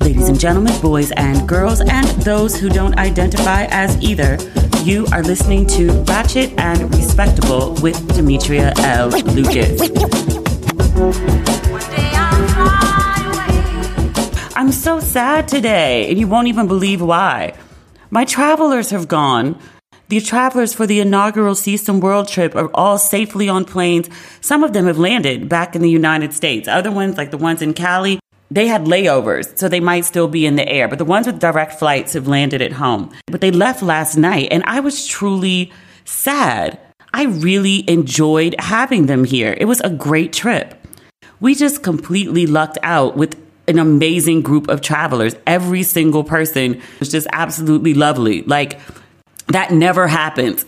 Ladies and gentlemen, boys and girls, and those who don't identify as either, you are listening to Ratchet and Respectable with Demetria L. Lucas. I'm so sad today, and you won't even believe why. My travelers have gone. The travelers for the inaugural See Some World trip are all safely on planes. Some of them have landed back in the United States. Other ones, like the ones in Cali, they had layovers, so they might still be in the air. But the ones with direct flights have landed at home. But they left last night, and I was truly sad. I really enjoyed having them here. It was a great trip. We just completely lucked out with an amazing group of travelers. Every single person was just absolutely lovely. Like, that never happens.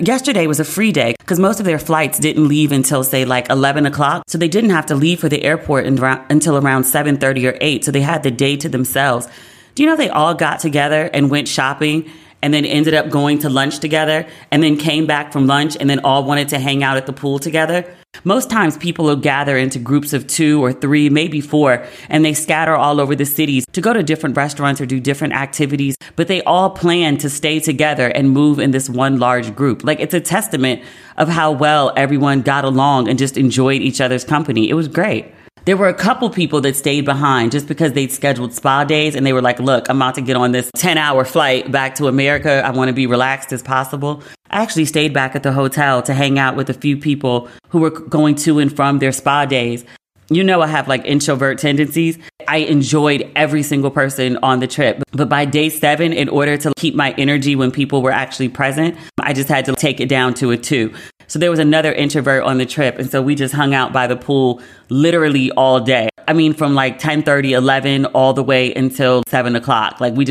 Yesterday was a free day because most of their flights didn't leave until, say, like 11 o'clock. So they didn't have to leave for the airport until around 7:30 or 8. So they had the day to themselves. Do you know they all got together and went shopping and then ended up going to lunch together and then came back from lunch and then all wanted to hang out at the pool together? Most times people will gather into groups of 2 or 3, maybe 4, and they scatter all over the cities to go to different restaurants or do different activities, but they all plan to stay together and move in this one large group. Like, it's a testament of how well everyone got along and just enjoyed each other's company. It was great. There were a couple people that stayed behind just because they'd scheduled spa days and they were like, look, I'm about to get on this 10-hour flight back to America. I want to be relaxed as possible. I actually stayed back at the hotel to hang out with a few people who were going to and from their spa days. You know, I have like introvert tendencies. I enjoyed every single person on the trip. But by day 7, in order to keep my energy when people were actually present, I just had to take it down to a 2. So there was another introvert on the trip. And so we just hung out by the pool literally all day. I mean, from like 10:30, 11, all the way until 7 o'clock. Like, we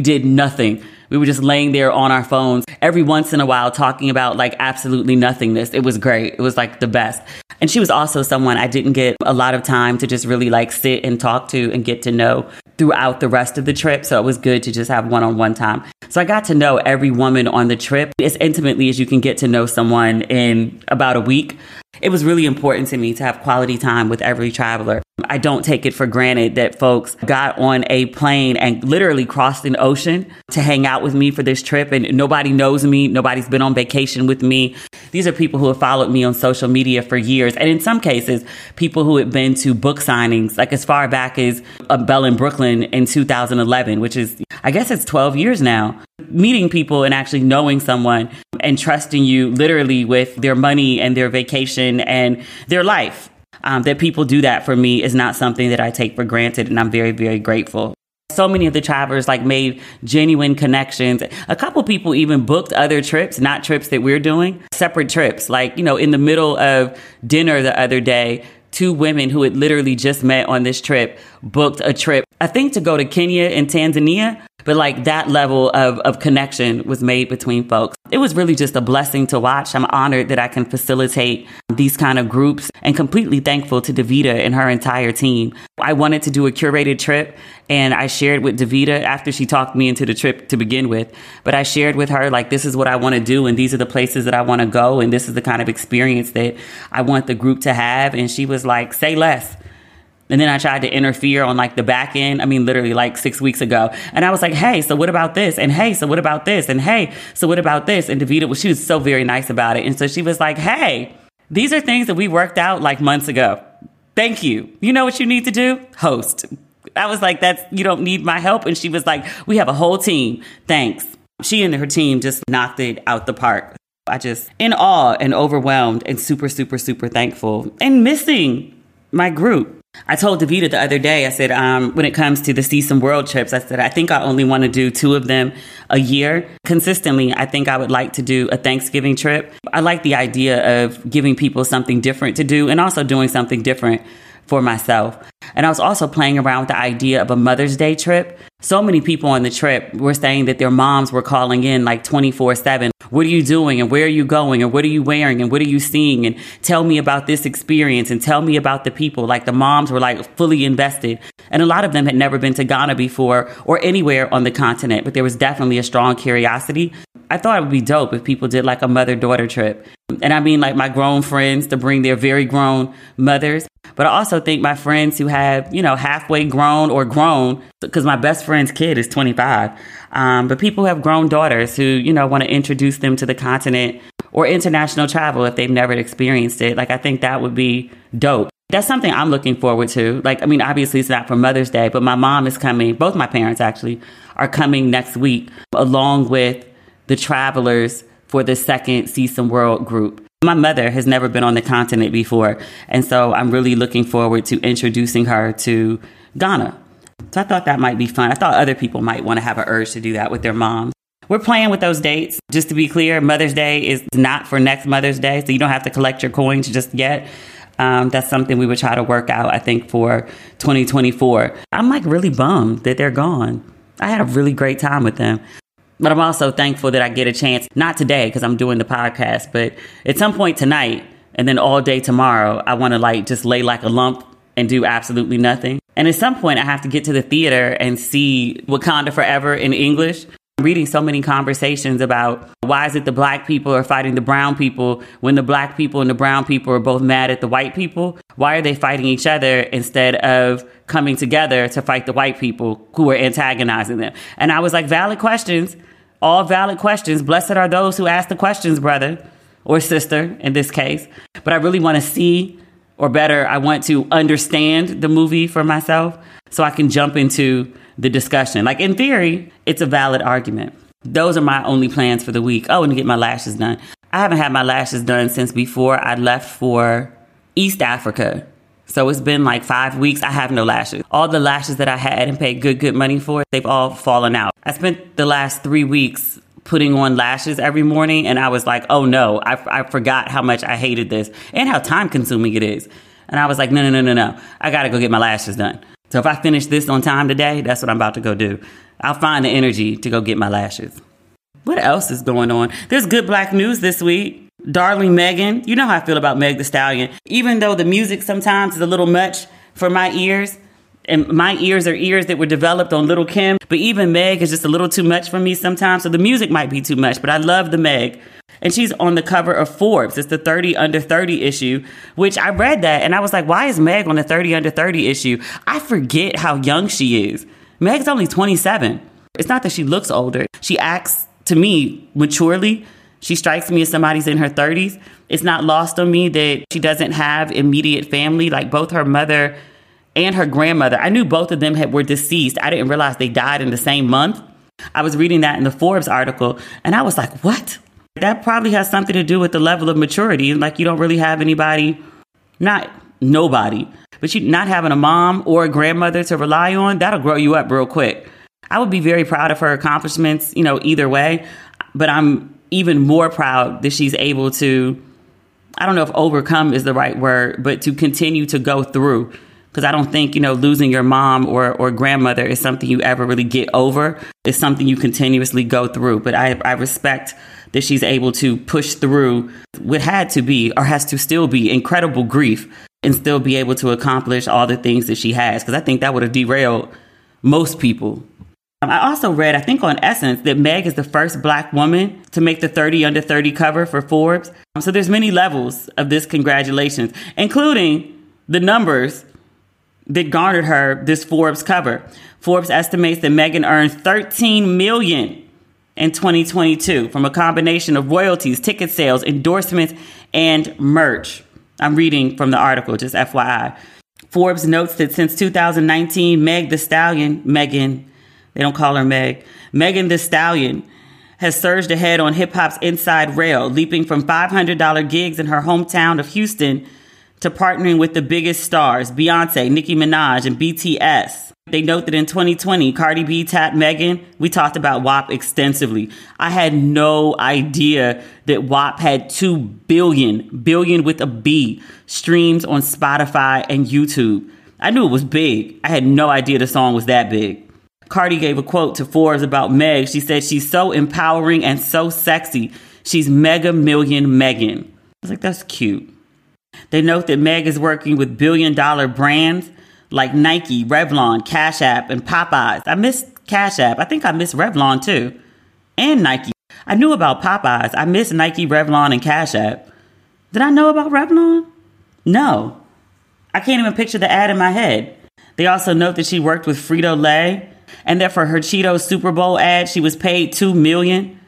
did nothing. We were just laying there on our phones every once in a while talking about like absolutely nothingness. It was great. It was like the best. And she was also someone I didn't get a lot of time to just really like sit and talk to and get to know throughout the rest of the trip. So it was good to just have one-on-one time. So I got to know every woman on the trip as intimately as you can get to know someone in about a week. It was really important to me to have quality time with every traveler. I don't take it for granted that folks got on a plane and literally crossed an ocean to hang out with me for this trip. And nobody knows me. Nobody's been on vacation with me. These are people who have followed me on social media for years. And in some cases, people who had been to book signings, like as far back as A Bell in Brooklyn in 2011, which is, I guess it's 12 years now. Meeting people and actually knowing someone and trusting you literally with their money and their vacation and their life. That people do that for me is not something that I take for granted, and I'm very, very grateful. So many of the travelers like made genuine connections. A couple people even booked other trips, not trips that we're doing, separate trips. Like, you know, in the middle of dinner the other day, 2 women who had literally just met on this trip booked a trip, I think to go to Kenya and Tanzania. But like that level of connection was made between folks. It was really just a blessing to watch. I'm honored that I can facilitate these kind of groups and completely thankful to Davida and her entire team. I wanted to do a curated trip and I shared with Davida after she talked me into the trip to begin with. But I shared with her like, this is what I want to do and these are the places that I want to go and this is the kind of experience that I want the group to have. And she was like, say less. And then I tried to interfere on like the back end. I mean, literally like 6 weeks ago. And I was like, hey, so what about this? And hey, so what about this? And hey, so what about this? And Davida was, she was so very nice about it. And so she was like, hey, these are things that we worked out like months ago. Thank you. You know what you need to do? Host. I was like, that's, you don't need my help. And she was like, we have a whole team. Thanks. She and her team just knocked it out the park. I just in awe and overwhelmed and super, super, super thankful and missing my group. I told Davida the other day, I said, when it comes to the See Some World trips, I said, I think I only want to do 2 of them a year. Consistently, I think I would like to do a Thanksgiving trip. I like the idea of giving people something different to do and also doing something different for myself. And I was also playing around with the idea of a Mother's Day trip. So many people on the trip were saying that their moms were calling in like 24/7. What are you doing? And where are you going? And what are you wearing? And what are you seeing? And tell me about this experience and tell me about the people. Like the moms were like fully invested. And a lot of them had never been to Ghana before or anywhere on the continent, but there was definitely a strong curiosity. I thought it would be dope if people did like a mother-daughter trip. And I mean like my grown friends to bring their very grown mothers. But I also think my friends who have, you know, halfway grown or grown, because my best friend's kid is 25. But people who have grown daughters who, you know, want to introduce them to the continent or international travel if they've never experienced it. Like, I think that would be dope. That's something I'm looking forward to. Like, I mean, obviously it's not for Mother's Day, but my mom is coming. Both my parents actually are coming next week along with the travelers for the second See Some World group. My mother has never been on the continent before, and so I'm really looking forward to introducing her to Ghana. So I thought that might be fun. I thought other people might want to have an urge to do that with their moms. We're playing with those dates. Just to be clear, Mother's Day is not for next Mother's Day, so you don't have to collect your coins just yet. That's something we would try to work out, I think, for 2024. I'm like really bummed that they're gone. I had a really great time with them. But I'm also thankful that I get a chance, not today because I'm doing the podcast, but at some point tonight and then all day tomorrow, I want to like just lay like a lump and do absolutely nothing. And at some point I have to get to the theater and see Wakanda Forever in English. I'm reading so many conversations about why is it the black people are fighting the brown people when the black people and the brown people are both mad at the white people? Why are they fighting each other instead of coming together to fight the white people who are antagonizing them? And I was like, valid questions. All valid questions. Blessed are those who ask the questions, brother or sister in this case. But I really want to see, or better, I want to understand the movie for myself so I can jump into the discussion. Like in theory, it's a valid argument. Those are my only plans for the week. Oh, and to get my lashes done. I haven't had my lashes done since before I left for East Africa. So it's been like 5 weeks. I have no lashes. All the lashes that I had and paid good money for, they've all fallen out. I spent the last 3 weeks putting on lashes every morning. And I was like, oh no, I forgot how much I hated this and how time consuming it is. And I was like, no. I got to go get my lashes done. So if I finish this on time today, that's what I'm about to go do. I'll find the energy to go get my lashes. What else is going on? There's good black news this week. Darling Megan, you know how I feel about Meg Thee Stallion. Even though the music sometimes is a little much for my ears, and my ears are ears that were developed on Little Kim, but even Meg is just a little too much for me sometimes, so the music might be too much, but I love the Meg. And she's on the cover of Forbes. It's the 30 under 30 issue, which I read that, and I was like, why is Meg on the 30 under 30 issue? I forget how young she is. Meg's only 27. It's not that she looks older. She acts, to me, maturely. She strikes me as somebody's in her 30s. It's not lost on me that she doesn't have immediate family. Like both her mother and her grandmother, I knew both of them were deceased. I didn't realize they died in the same month. I was reading that in the Forbes article and I was like, what? That probably has something to do with the level of maturity. Like you don't really have anybody, not nobody, but you not having a mom or a grandmother to rely on, that'll grow you up real quick. I would be very proud of her accomplishments, you know, either way, but I'm even more proud that she's able to, I don't know if overcome is the right word, but to continue to go through. Because I don't think, you know, losing your mom or grandmother is something you ever really get over. It's something you continuously go through. But I respect that she's able to push through what had to be or has to still be incredible grief and still be able to accomplish all the things that she has. Because I think that would have derailed most people. I also read, I think on Essence, that Meg is the first black woman to make the 30 under 30 cover for Forbes. So there's many levels of this congratulations, including the numbers that garnered her this Forbes cover. Forbes estimates that Megan earned $13 million in 2022 from a combination of royalties, ticket sales, endorsements, and merch. I'm reading from the article, just FYI. Forbes notes that since 2019, Megan Thee Stallion has surged ahead on hip-hop's inside rail, leaping from $500 gigs in her hometown of Houston to partnering with the biggest stars, Beyonce, Nicki Minaj, and BTS. They note that in 2020, Cardi B tapped Megan. We talked about WAP extensively. I had no idea that WAP had 2 billion with a B, streams on Spotify and YouTube. I knew it was big. I had no idea the song was that big. Cardi gave a quote to Forbes about Meg. She said, "She's so empowering and so sexy. She's Mega Million Megan." I was like, that's cute. They note that Meg is working with billion-dollar brands like Nike, Revlon, Cash App, and Popeyes. I missed Cash App. I think I missed Revlon too, and Nike. I knew about Popeyes. I missed Nike, Revlon, and Cash App. Did I know about Revlon? No. I can't even picture the ad in my head. They also note that she worked with Frito-Lay and that for her Cheetos Super Bowl ad, she was paid $2 million.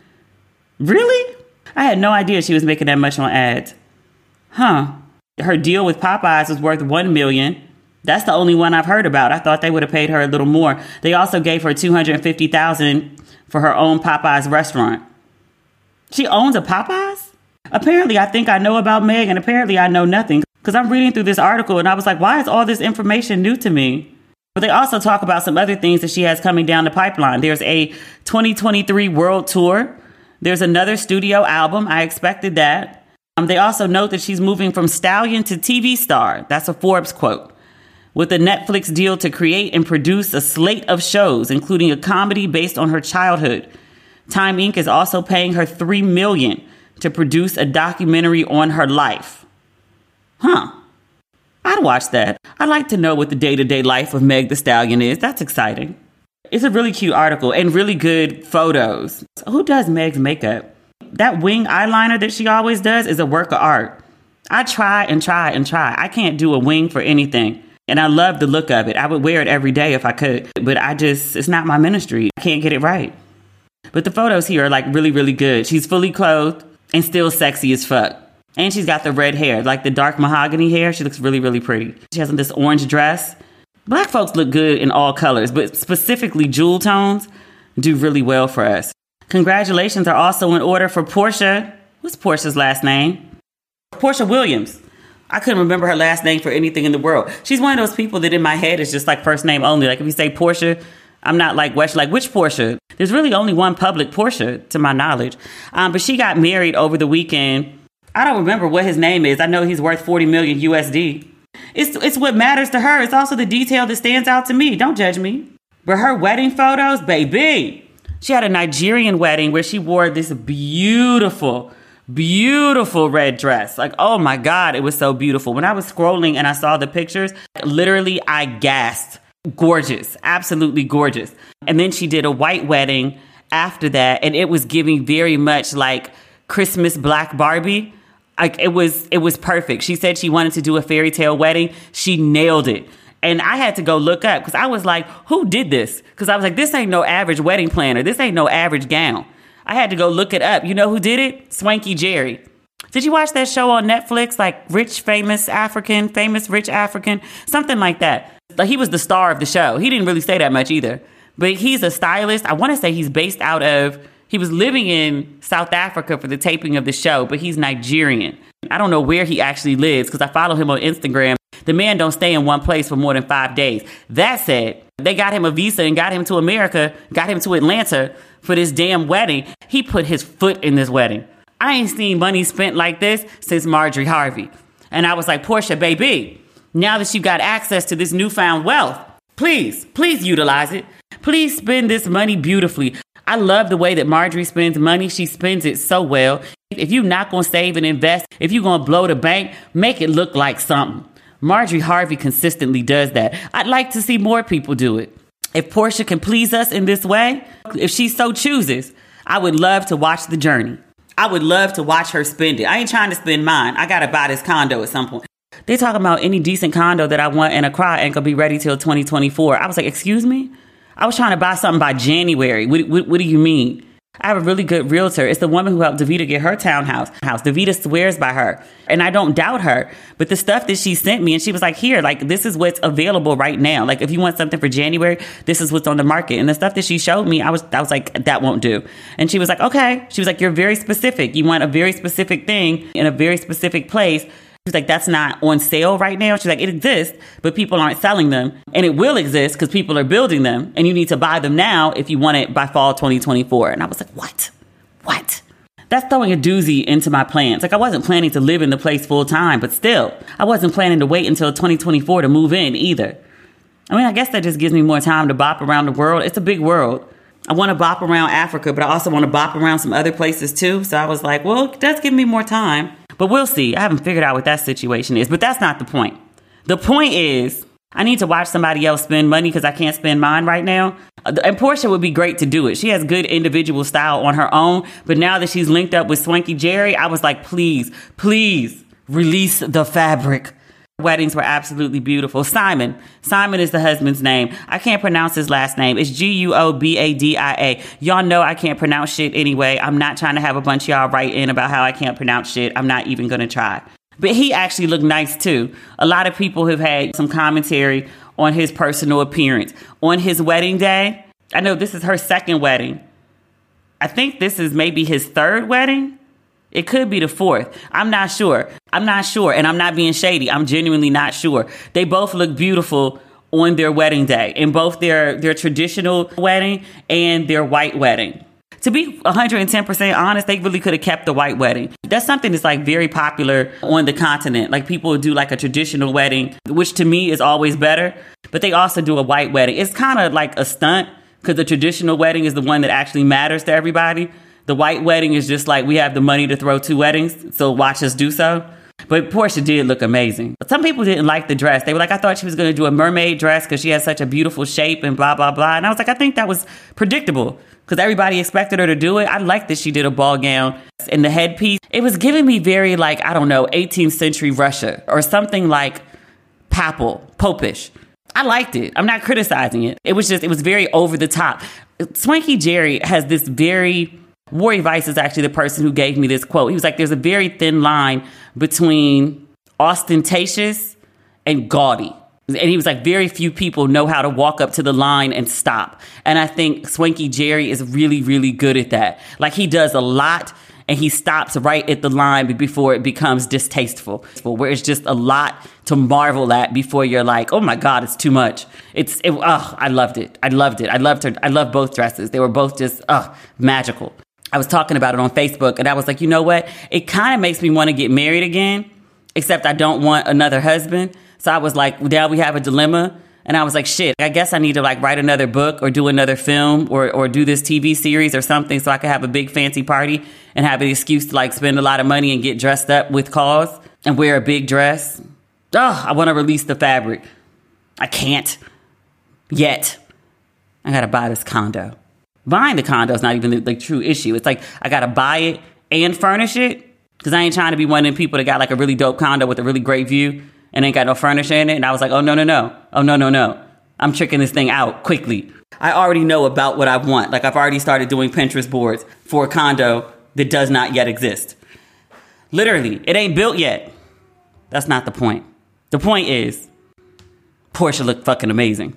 Really? I had no idea she was making that much on ads. Huh. Her deal with Popeyes was worth $1 million. That's the only one I've heard about. I thought they would have paid her a little more. They also gave her $250,000 for her own Popeyes restaurant. She owns a Popeyes? Apparently, I think I know about Meg, and apparently I know nothing, because I'm reading through this article and I was like, why is all this information new to me? But they also talk about some other things that she has coming down the pipeline. There's a 2023 world tour. There's another studio album. I expected that. They also note that she's moving from stallion to TV star. That's a Forbes quote. With a Netflix deal to create and produce a slate of shows, including a comedy based on her childhood. Time Inc. is also paying her $3 million to produce a documentary on her life. Huh. I'd watch that. I'd like to know what the day-to-day life of Meg Thee Stallion is. That's exciting. It's a really cute article and really good photos. So who does Meg's makeup? That wing eyeliner that she always does is a work of art. I try. I can't do a wing for anything. And I love the look of it. I would wear it every day if I could. But it's not my ministry. I can't get it right. But the photos here are like really, really good. She's fully clothed and still sexy as fuck. And she's got the red hair, like the dark mahogany hair. She looks really, really pretty. She has on this orange dress. Black folks look good in all colors, but specifically jewel tones do really well for us. Congratulations are also in order for Porsha. What's Porsha's last name? Porsha Williams. I couldn't remember her last name for anything in the world. She's one of those people that in my head is just like first name only. Like if you say Porsha, I'm not like, which Porsha? There's really only one public Porsha to my knowledge. But she got married over the weekend. I don't remember what his name is. I know he's worth $40 million USD. It's what matters to her. It's also the detail that stands out to me. Don't judge me. But her wedding photos, baby. She had a Nigerian wedding where she wore this beautiful, beautiful red dress. Like, oh my God, it was so beautiful. When I was scrolling and I saw the pictures, literally I gasped. Gorgeous, absolutely gorgeous. And then she did a white wedding after that. And it was giving very much like Christmas Black Barbie. Like it was perfect. She said she wanted to do a fairy tale wedding. She nailed it. And I had to go look up because I was like, who did this? Because I was like, this ain't no average wedding planner. This ain't no average gown. I had to go look it up. You know who did it? Swanky Jerry. Did you watch that show on Netflix? Like famous rich African, something like that. Like he was the star of the show. He didn't really say that much either, but he's a stylist. I want to say he was living in South Africa for the taping of the show, but he's Nigerian. I don't know where he actually lives because I follow him on Instagram. The man don't stay in one place for more than 5 days. That said, they got him a visa and got him to America, got him to Atlanta for this damn wedding. He put his foot in this wedding. I ain't seen money spent like this since Marjorie Harvey. And I was like, Porsha, baby, now that you got access to this newfound wealth, please utilize it. Please spend this money beautifully. I love the way that Marjorie spends money. She spends it so well. If you're not going to save and invest, if you're going to blow the bank, make it look like something. Marjorie Harvey consistently does that. I'd like to see more people do it. If Porsha can please us in this way, if she so chooses, I would love to watch the journey. I would love to watch her spend it. I ain't trying to spend mine. I got to buy this condo at some point. They talking about any decent condo that I want in Accra ain't gonna be ready till 2024. I was like, excuse me? I was trying to buy something by January. What do you mean? I have a really good realtor. It's the woman who helped Davida get her townhouse. Davida swears by her, and I don't doubt her. But the stuff that she sent me, and she was like, here, like, this is what's available right now. Like, if you want something for January, this is what's on the market. And the stuff that she showed me, I was like, that won't do. And she was like, okay. She was like, you're very specific. You want a very specific thing in a very specific place. She's like, that's not on sale right now. She's like, it exists, but people aren't selling them. And it will exist because people are building them. And you need to buy them now if you want it by fall 2024. And I was like, what? That's throwing a doozy into my plans. Like, I wasn't planning to live in the place full time, but still, I wasn't planning to wait until 2024 to move in either. I mean, I guess that just gives me more time to bop around the world. It's a big world. I want to bop around Africa, but I also want to bop around some other places too. So I was like, well, that's giving me more time. But we'll see. I haven't figured out what that situation is, but that's not the point. The point is, I need to watch somebody else spend money because I can't spend mine right now. And Porsha would be great to do it. She has good individual style on her own. But now that she's linked up with Swanky Jerry, I was like, please release the fabric. Weddings were absolutely beautiful. Simon is the husband's name. I can't pronounce his last name. It's G-U-O-B-A-D-I-A. Y'all know I can't pronounce shit anyway. I'm not trying to have a bunch of y'all write in about how I can't pronounce shit. I'm not even gonna try. But he actually looked nice too. A lot of people have had some commentary on his personal appearance. On his wedding day, I know this is her second wedding. I think this is maybe his third wedding. It could be the fourth. I'm not sure. And I'm not being shady. I'm genuinely not sure. They both look beautiful on their wedding day, in both their traditional wedding and their white wedding. To be 110% honest, they really could have kept the white wedding. That's something that's like very popular on the continent. Like, people do like a traditional wedding, which to me is always better. But they also do a white wedding. It's kind of like a stunt because the traditional wedding is the one that actually matters to everybody. The white wedding is just like, we have the money to throw two weddings, so watch us do so. But Porsha did look amazing. Some people didn't like the dress. They were like, I thought she was going to do a mermaid dress because she has such a beautiful shape and blah, blah, blah. And I was like, I think that was predictable because everybody expected her to do it. I liked that she did a ball gown and the headpiece. It was giving me very, like, I don't know, 18th century Russia or something, like popish. I liked it. I'm not criticizing it. It was very over the top. Swanky Jerry has this very... Rory Weiss is actually the person who gave me this quote. He was like, there's a very thin line between ostentatious and gaudy. And he was like, very few people know how to walk up to the line and stop. And I think Swanky Jerry is really, really good at that. Like, he does a lot and he stops right at the line before it becomes distasteful, where it's just a lot to marvel at before you're like, oh my God, it's too much. I loved it. I loved her. I loved both dresses. They were both just magical. I was talking about it on Facebook and I was like, you know what? It kind of makes me want to get married again, except I don't want another husband. So I was like, now we have a dilemma. And I was like, shit, I guess I need to like write another book or do another film or do this TV series or something so I can have a big fancy party and have an excuse to like spend a lot of money and get dressed up with cause and wear a big dress. Oh, I want to release the fabric. I can't yet. I got to buy this condo. Buying the condo is not even the true issue. It's like, I got to buy it and furnish it because I ain't trying to be one of them people that got like a really dope condo with a really great view and ain't got no furniture in it. And I was like, oh, no. I'm tricking this thing out quickly. I already know about what I want. Like, I've already started doing Pinterest boards for a condo that does not yet exist. Literally, it ain't built yet. That's not the point. The point is, Porsha looked fucking amazing.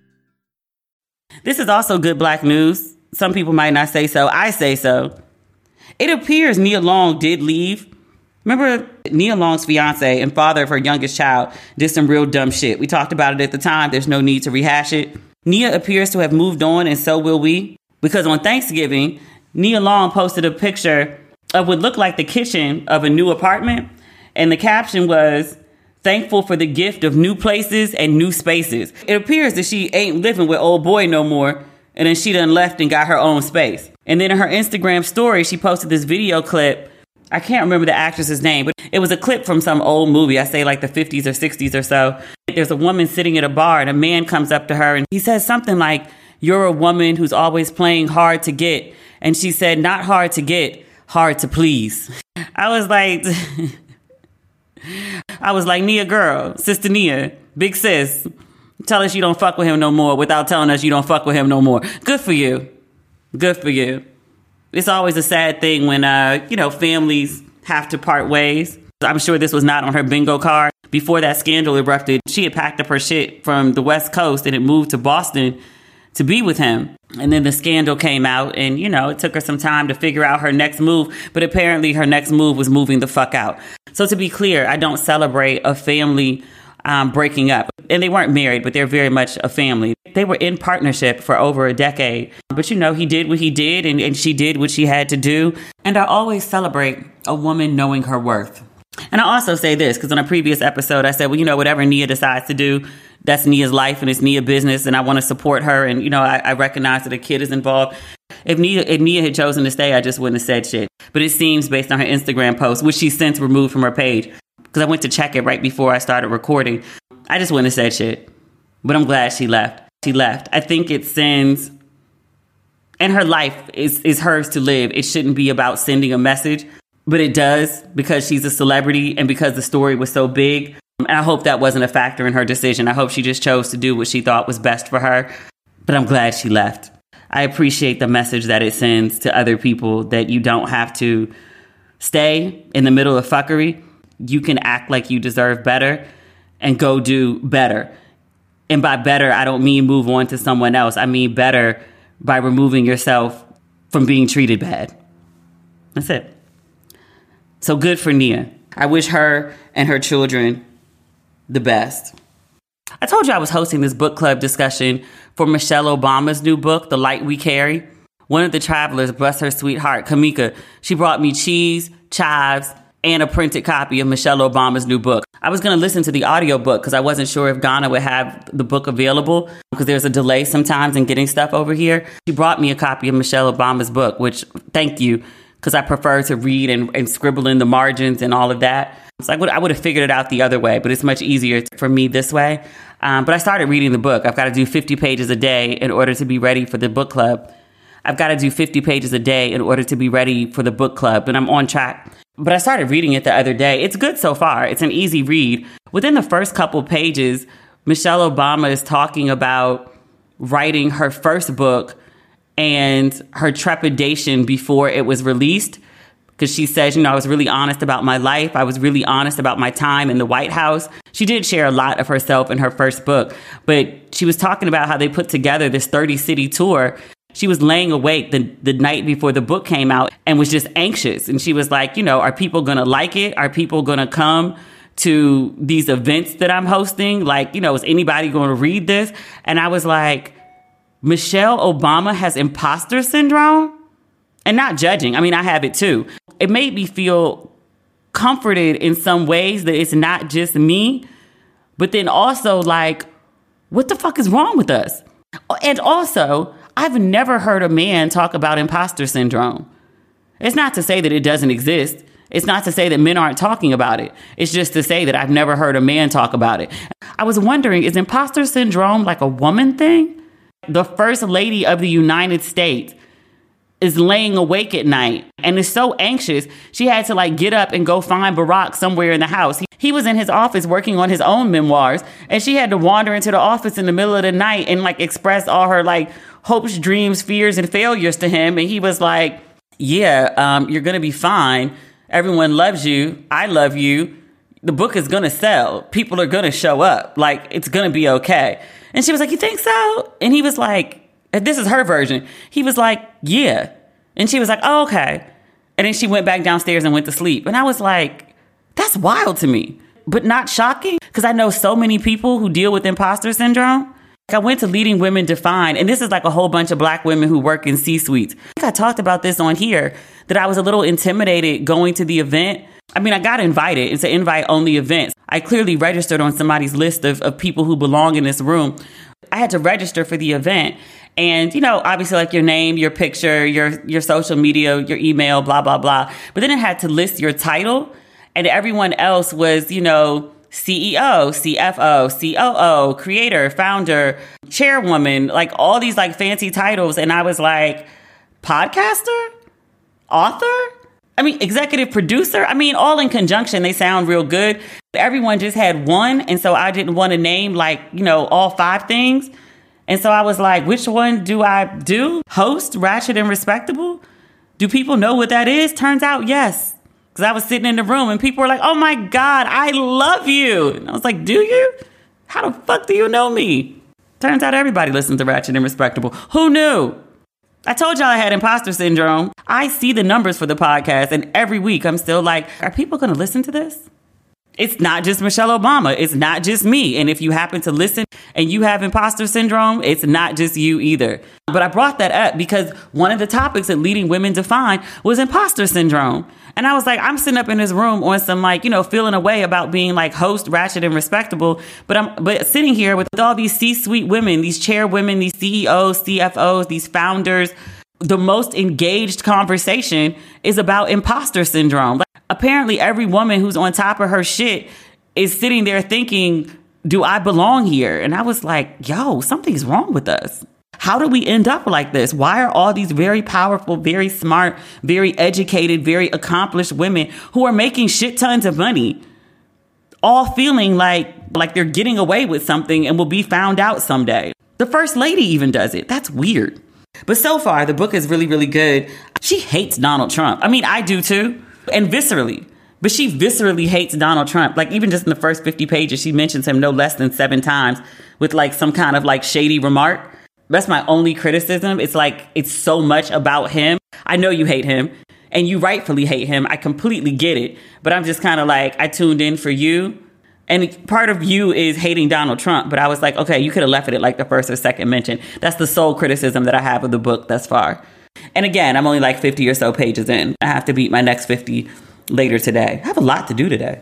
This is also good black news. Some people might not say so. I say so. It appears Nia Long did leave. Remember, Nia Long's fiance and father of her youngest child did some real dumb shit. We talked about it at the time. There's no need to rehash it. Nia appears to have moved on, and so will we. Because on Thanksgiving, Nia Long posted a picture of what looked like the kitchen of a new apartment. And the caption was, "Thankful for the gift of new places and new spaces." It appears that she ain't living with old boy no more, and then she done left and got her own space. And then in her Instagram story, she posted this video clip. I can't remember the actress's name, but it was a clip from some old movie. I say like the 50s or 60s or so. There's a woman sitting at a bar, and a man comes up to her, and he says something like, "You're a woman who's always playing hard to get." And she said, "Not hard to get, hard to please." I was like... Nia girl, sister Nia, big sis, tell us you don't fuck with him no more without telling us you don't fuck with him no more. Good for you. Good for you. It's always a sad thing when, families have to part ways. I'm sure this was not on her bingo card. Before that scandal erupted, she had packed up her shit from the West Coast and had moved to Boston to be with him. And then the scandal came out, and, it took her some time to figure out her next move. But apparently her next move was moving the fuck out. So to be clear, I don't celebrate a family breaking up. And they weren't married, but they're very much a family. They were in partnership for over a decade. But, he did what he did, and she did what she had to do. And I always celebrate a woman knowing her worth. And I also say this, because on a previous episode, I said, whatever Nia decides to do, that's Nia's life and it's Nia's business. And I want to support her. And, I recognize that a kid is involved. If Nia had chosen to stay, I just wouldn't have said shit. But it seems based on her Instagram post, which she since removed from her page, because I went to check it right before I started recording. I just wouldn't have said shit. But I'm glad she left. I think it sends, and her life is hers to live. It shouldn't be about sending a message, but it does, because she's a celebrity and because the story was so big. And I hope that wasn't a factor in her decision. I hope she just chose to do what she thought was best for her. But I'm glad she left. I appreciate the message that it sends to other people that you don't have to stay in the middle of fuckery. You can act like you deserve better and go do better. And by better, I don't mean move on to someone else. I mean better by removing yourself from being treated bad. That's it. So good for Nia. I wish her and her children the best. I told you I was hosting this book club discussion for Michelle Obama's new book, The Light We Carry. One of the travelers, bless her sweetheart, Kamika, she brought me cheese, chives, and a printed copy of Michelle Obama's new book. I was going to listen to the audiobook because I wasn't sure if Ghana would have the book available, because there's a delay sometimes in getting stuff over here. She brought me a copy of Michelle Obama's book, which, thank you, because I prefer to read and scribble in the margins and all of that. So I would have figured it out the other way, but it's much easier for me this way. But I started reading the book. I've got to do 50 pages a day in order to be ready for the book club. And I'm on track. But I started reading it the other day. It's good so far. It's an easy read. Within the first couple pages, Michelle Obama is talking about writing her first book and her trepidation before it was released. Because she says, I was really honest about my life. I was really honest about my time in the White House. She did share a lot of herself in her first book. But she was talking about how they put together this 30-city tour. She was laying awake the night before the book came out and was just anxious. And she was like, are people going to like it? Are people going to come to these events that I'm hosting? Like, is anybody going to read this? And I was like, Michelle Obama has imposter syndrome? And not judging. I mean, I have it too. It made me feel comforted in some ways that it's not just me, but then also like, what the fuck is wrong with us? And also, I've never heard a man talk about imposter syndrome. It's not to say that it doesn't exist. It's not to say that men aren't talking about it. It's just to say that I've never heard a man talk about it. I was wondering, is imposter syndrome like a woman thing? The First Lady of the United States is laying awake at night and is so anxious. She had to like get up and go find Barack somewhere in the house. He was in his office working on his own memoirs, and she had to wander into the office in the middle of the night and like express all her like hopes, dreams, fears, and failures to him. And he was like, yeah, you're going to be fine. Everyone loves you. I love you. The book is going to sell. People are going to show up. Like, it's going to be okay. And she was like, you think so? And he was like, this is her version. He was like, yeah. And she was like, oh, okay. And then she went back downstairs and went to sleep. And I was like, that's wild to me, but not shocking, because I know so many people who deal with imposter syndrome. Like, I went to Leading Women Defined, and this is like a whole bunch of Black women who work in C-suites. I think I talked about this on here, that I was a little intimidated going to the event. I mean, I got invited. It's an invite-only event. I clearly registered on somebody's list of people who belong in this room. I had to register for the event. And, you know, obviously like your name, your picture, your social media, your email, blah, blah, blah. But then it had to list your title, and everyone else was, you know, CEO, CFO, COO, creator, founder, chairwoman, like all these like fancy titles. And I was like, podcaster, author, I mean, executive producer. I mean, all in conjunction, they sound real good. Everyone just had one. And so I didn't want to name like, you know, all five things. And so I was like, which one do I do? Host Ratchet and Respectable? Do people know what that is? Turns out, yes. Because I was sitting in the room and people were like, oh my God, I love you. And I was like, do you? How the fuck do you know me? Turns out everybody listens to Ratchet and Respectable. Who knew? I told y'all I had imposter syndrome. I see the numbers for the podcast, and every week I'm still like, are people going to listen to this? It's not just Michelle Obama. It's not just me. And if you happen to listen and you have imposter syndrome, it's not just you either. But I brought that up because one of the topics at Leading Women Defined was imposter syndrome. And I was like, I'm sitting up in this room on some like, you know, feeling away about being like host, Ratchet and Respectable. But I'm sitting here with all these C-suite women, these chair women, these CEOs, CFOs, these founders. The most engaged conversation is about imposter syndrome. Like, apparently every woman who's on top of her shit is sitting there thinking, do I belong here? And I was like, yo, something's wrong with us. How do we end up like this? Why are all these very powerful, very smart, very educated, very accomplished women who are making shit tons of money all feeling like they're getting away with something and will be found out someday? The First Lady even does it. That's weird. But so far, the book is really, really good. She hates Donald Trump. I mean, I do too. And viscerally. But she viscerally hates Donald Trump. Like, even just in the first 50 pages, she mentions him no less than 7 times with like some kind of like shady remark. That's my only criticism. It's like, it's so much about him. I know you hate him and you rightfully hate him. I completely get it. But I'm just kind of like, I tuned in for you. And part of you is hating Donald Trump. But I was like, okay, you could have left it at like the first or second mention. That's the sole criticism that I have of the book thus far. And again, I'm only like 50 or so pages in. I have to beat my next 50 later today. I have a lot to do today.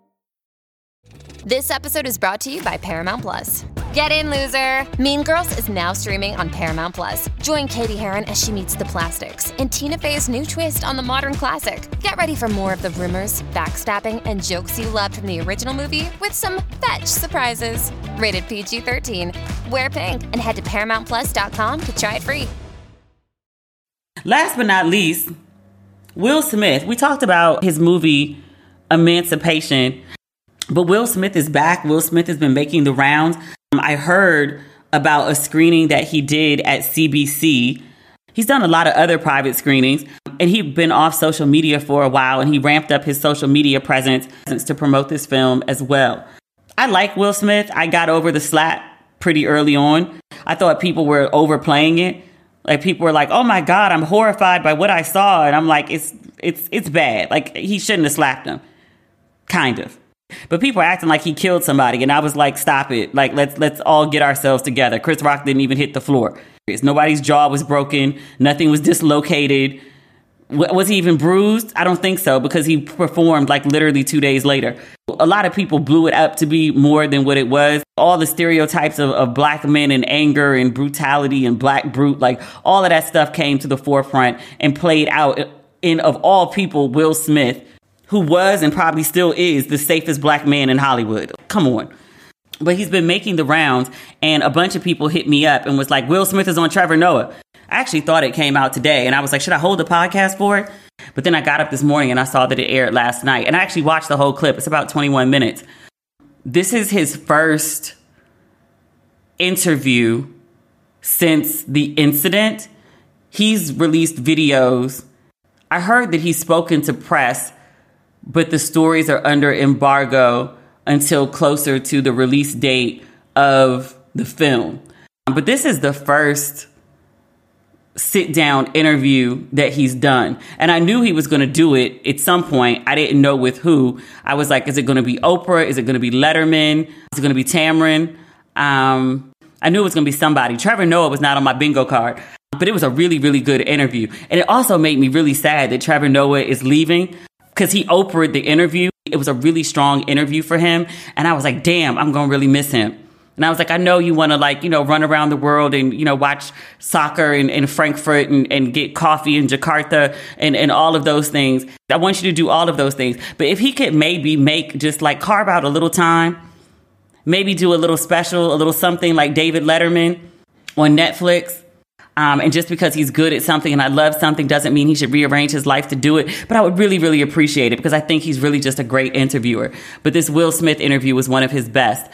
This episode is brought to you by Paramount Plus. Get in, loser! Mean Girls is now streaming on Paramount Plus. Join Katie Heron as she meets the plastics in Tina Fey's new twist on the modern classic. Get ready for more of the rumors, backstabbing, and jokes you loved from the original movie with some fetch surprises. Rated PG-13. Wear pink and head to ParamountPlus.com to try it free. Last but not least, Will Smith. We talked about his movie Emancipation. But Will Smith is back. Will Smith has been making the rounds. I heard about a screening that he did at CBC. He's done a lot of other private screenings, and he'd been off social media for a while, and he ramped up his social media presence to promote this film as well. I like Will Smith. I got over the slap pretty early on. I thought people were overplaying it. Like, people were like, oh my God, I'm horrified by what I saw. And I'm like, it's It's bad. Like, he shouldn't have slapped him. Kind of. But people are acting like he killed somebody, and I was like, stop it. Like, let's all get ourselves together. Chris Rock didn't even hit the floor. Nobody's jaw was broken. Nothing was dislocated. Was he even bruised? I don't think so, because he performed like literally 2 days later. A lot of people blew it up to be more than what it was. All the stereotypes of black men and anger and brutality and black brute, like all of that stuff came to the forefront and played out in, of all people, Will Smith, who was and probably still is the safest black man in Hollywood. Come on. But he's been making the rounds, and a bunch of people hit me up and was like, Will Smith is on Trevor Noah. I actually thought it came out today, and I was like, should I hold the podcast for it? But then I got up this morning and I saw that it aired last night, and I actually watched the whole clip. It's about 21 minutes. This is his first interview since the incident. He's released videos. I heard that he's spoken to press, but the stories are under embargo until closer to the release date of the film. But this is the first sit-down interview that he's done. And I knew he was going to do it at some point. I didn't know with who. I was like, is it going to be Oprah? Is it going to be Letterman? Is it going to be Tamron? I knew it was going to be somebody. Trevor Noah was not on my bingo card. But it was a really, really good interview. And it also made me really sad that Trevor Noah is leaving, because he Oprah'd the interview. It was a really strong interview for him. And I was like, damn, I'm going to really miss him. And I was like, I know you want to, like, you know, run around the world and, you know, watch soccer in Frankfurt and get coffee in Jakarta and all of those things. I want you to do all of those things. But if he could maybe make, just like carve out a little time, maybe do a little special, a little something like David Letterman on Netflix. And just because he's good at something and I love something doesn't mean he should rearrange his life to do it. But I would really, really appreciate it, because I think he's really just a great interviewer. But this Will Smith interview was one of his best.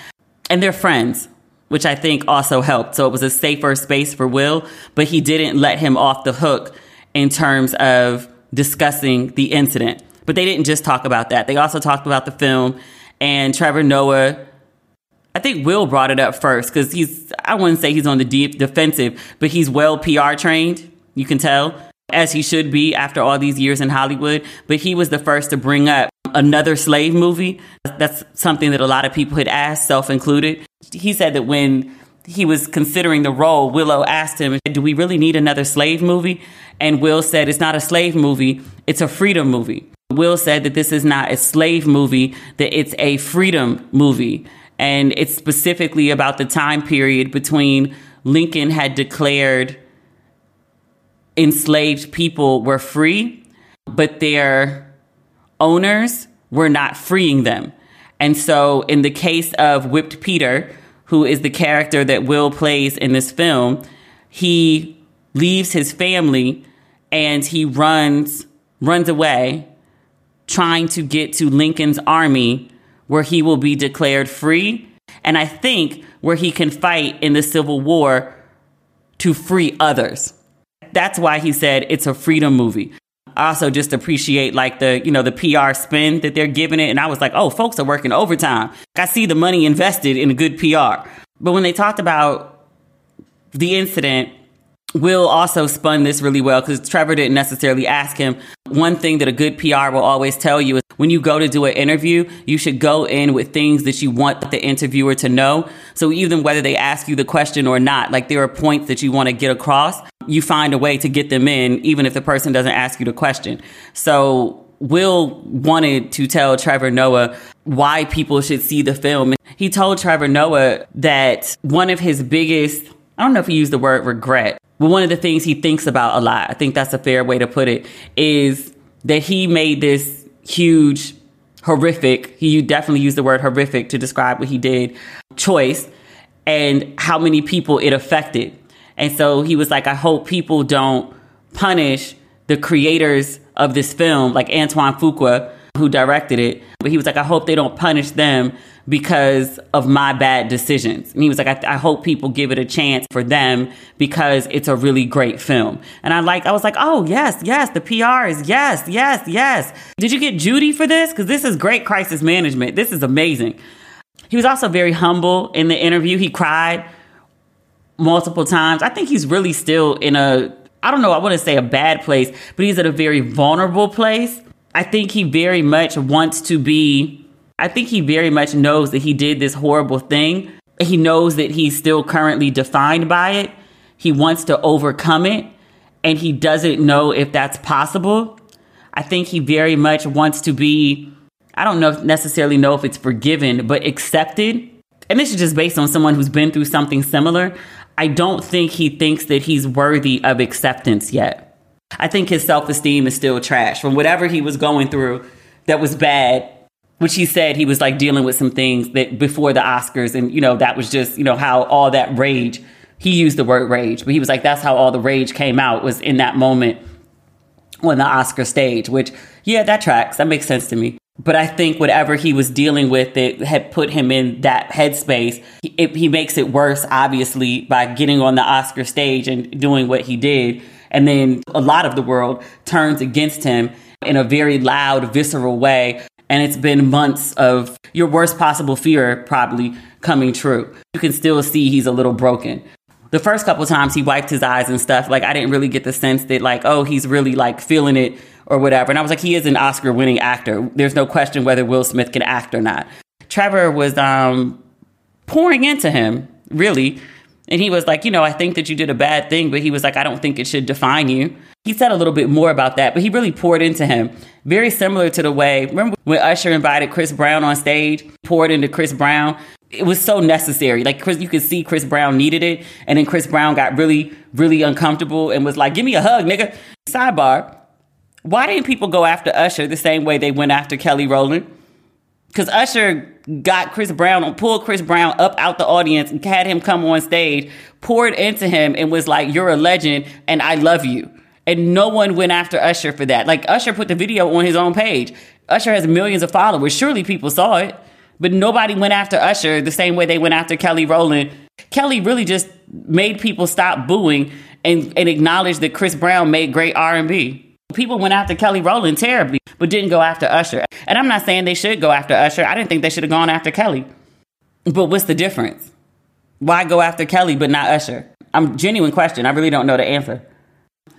And they're friends, which I think also helped. So it was a safer space for Will, but he didn't let him off the hook in terms of discussing the incident. But they didn't just talk about that. They also talked about the film, and Trevor Noah, I think Will brought it up first, because he's, I wouldn't say he's on the defensive, but he's well PR trained. You can tell, as he should be after all these years in Hollywood. But he was the first to bring up another slave movie. That's something that a lot of people had asked, self included. He said that when he was considering the role, Willow asked him, do we really need another slave movie? And Will said, it's not a slave movie. It's a freedom movie. Will said that this is not a slave movie, that it's a freedom movie. And it's specifically about the time period between Lincoln had declared enslaved people were free, but their owners were not freeing them. And so in the case of Whipped Peter, who is the character that Will plays in this film, he leaves his family and he runs away, trying to get to Lincoln's army, where he will be declared free, and I think where he can fight in the Civil War to free others. That's why he said it's a freedom movie. I also just appreciate, like, the, you know, the PR spin that they're giving it, and I was like, oh, folks are working overtime. I see the money invested in good PR. But when they talked about the incident, Will also spun this really well, because Trevor didn't necessarily ask him. One thing that a good PR will always tell you is when you go to do an interview, you should go in with things that you want the interviewer to know. So even whether they ask you the question or not, like, there are points that you want to get across, you find a way to get them in, even if the person doesn't ask you the question. So Will wanted to tell Trevor Noah why people should see the film. He told Trevor Noah that one of his biggest, I don't know if he used the word regret, but one of the things he thinks about a lot, I think that's a fair way to put it, is that he made this huge, horrific, he definitely used the word horrific to describe what he did, choice, and how many people it affected. And so he was like, I hope people don't punish the creators of this film, like Antoine Fuqua, who directed it. But he was like, I hope they don't punish them because of my bad decisions. And he was like, I hope people give it a chance for them, because it's a really great film. And I was like, oh, yes, the PR is yes. Did you get Judy for this? Because this is great crisis management. This is amazing. He was also very humble in the interview. He cried multiple times. I think he's really still in a I don't know, I wouldn't say a bad place, but he's at a very vulnerable place. I think he very much wants to be, I think he very much knows that he did this horrible thing. He knows that he's still currently defined by it. He wants to overcome it, and he doesn't know if that's possible. I think he very much wants to be, I don't know, necessarily know if it's forgiven, but accepted. And this is just based on someone who's been through something similar. I don't think he thinks that he's worthy of acceptance yet. I think his self-esteem is still trash from whatever he was going through that was bad, which he said he was like dealing with some things that before the Oscars. And, you know, that was just, you know, how all that rage, he used the word rage, but he was like, that's how all the rage came out, was in that moment on the Oscar stage, which, yeah, that tracks. That makes sense to me. But I think whatever he was dealing with, it had put him in that headspace. He makes it worse, obviously, by getting on the Oscar stage and doing what he did. And then a lot of the world turns against him in a very loud, visceral way. And it's been months of your worst possible fear probably coming true. You can still see he's a little broken. The first couple times he wiped his eyes and stuff, like I didn't really get the sense that like, oh, he's really like feeling it or whatever. And I was like, he is an Oscar winning actor. There's no question whether Will Smith can act or not. Trevor was pouring into him, really. And he was like, you know, I think that you did a bad thing, but he was like, I don't think it should define you. He said a little bit more about that, but he really poured into him. Very similar to the way, remember when Usher invited Chris Brown on stage, poured into Chris Brown? It was so necessary. Like, you could see Chris Brown needed it. And then Chris Brown got really, really uncomfortable and was like, give me a hug, nigga. Sidebar, why didn't people go after Usher the same way they went after Kelly Rowland? Because Usher got Chris Brown, pulled Chris Brown up out the audience and had him come on stage, poured into him and was like, you're a legend and I love you. And no one went after Usher for that. Like, Usher put the video on his own page. Usher has millions of followers. Surely people saw it. But nobody went after Usher the same way they went after Kelly Rowland. Kelly really just made people stop booing and acknowledge that Chris Brown made great R&B. People went after Kelly Rowland terribly, but didn't go after Usher. And I'm not saying they should go after Usher. I didn't think they should have gone after Kelly. But what's the difference? Why go after Kelly but not Usher? Genuine question. I really don't know the answer.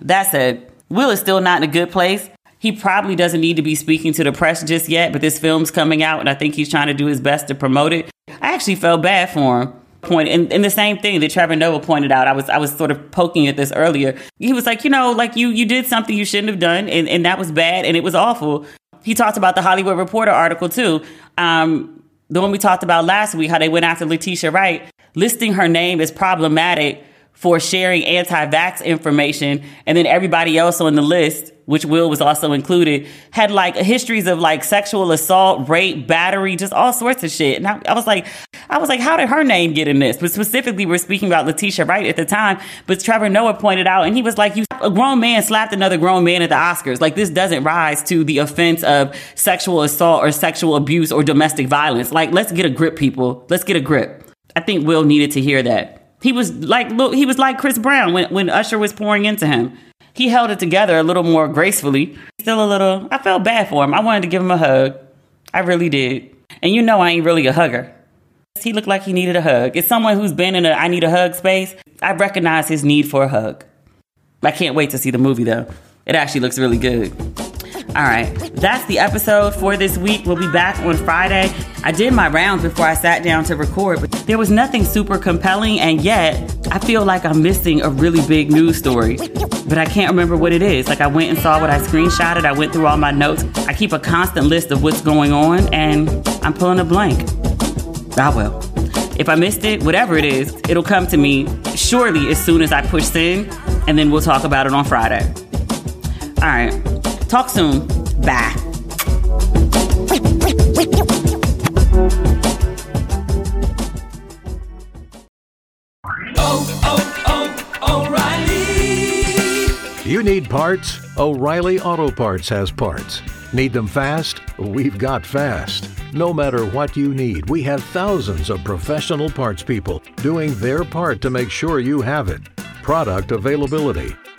That said, Will is still not in a good place. He probably doesn't need to be speaking to the press just yet, but this film's coming out, and I think he's trying to do his best to promote it. I actually felt bad for him. And the same thing that Trevor Noah pointed out, I was sort of poking at this earlier. He was like, you know, like you did something you shouldn't have done, and that was bad, and it was awful. He talked about the Hollywood Reporter article too, the one we talked about last week, how they went after Letitia Wright, listing her name as problematic for sharing anti-vax information, and then everybody else on the list, which Will was also included, had like histories of like sexual assault, rape, battery, just all sorts of shit. And I was like, how did her name get in this? But specifically, we're speaking about Letitia Wright at the time. But Trevor Noah pointed out, and he was like, a grown man slapped another grown man at the Oscars. Like, this doesn't rise to the offense of sexual assault or sexual abuse or domestic violence. Like, let's get a grip, people. Let's get a grip. I think Will needed to hear that. He was like Chris Brown when Usher was pouring into him. He held it together a little more gracefully. Still a little, I felt bad for him. I wanted to give him a hug. I really did. And you know I ain't really a hugger. He looked like he needed a hug. As someone who's been in a I need a hug space, I recognize his need for a hug. I can't wait to see the movie though. It actually looks really good. All right, that's the episode for this week. We'll be back on Friday. I did my rounds before I sat down to record, but there was nothing super compelling, and yet I feel like I'm missing a really big news story, but I can't remember what it is. Like, I went and saw what I screenshotted. I went through all my notes. I keep a constant list of what's going on, and I'm pulling a blank. I will. If I missed it, whatever it is, it'll come to me surely as soon as I push send, and then we'll talk about it on Friday. All right. Talk soon. Bye. O'Reilly. You need parts? O'Reilly Auto Parts has parts. Need them fast? We've got fast. No matter what you need, we have thousands of professional parts people doing their part to make sure you have it. Product availability.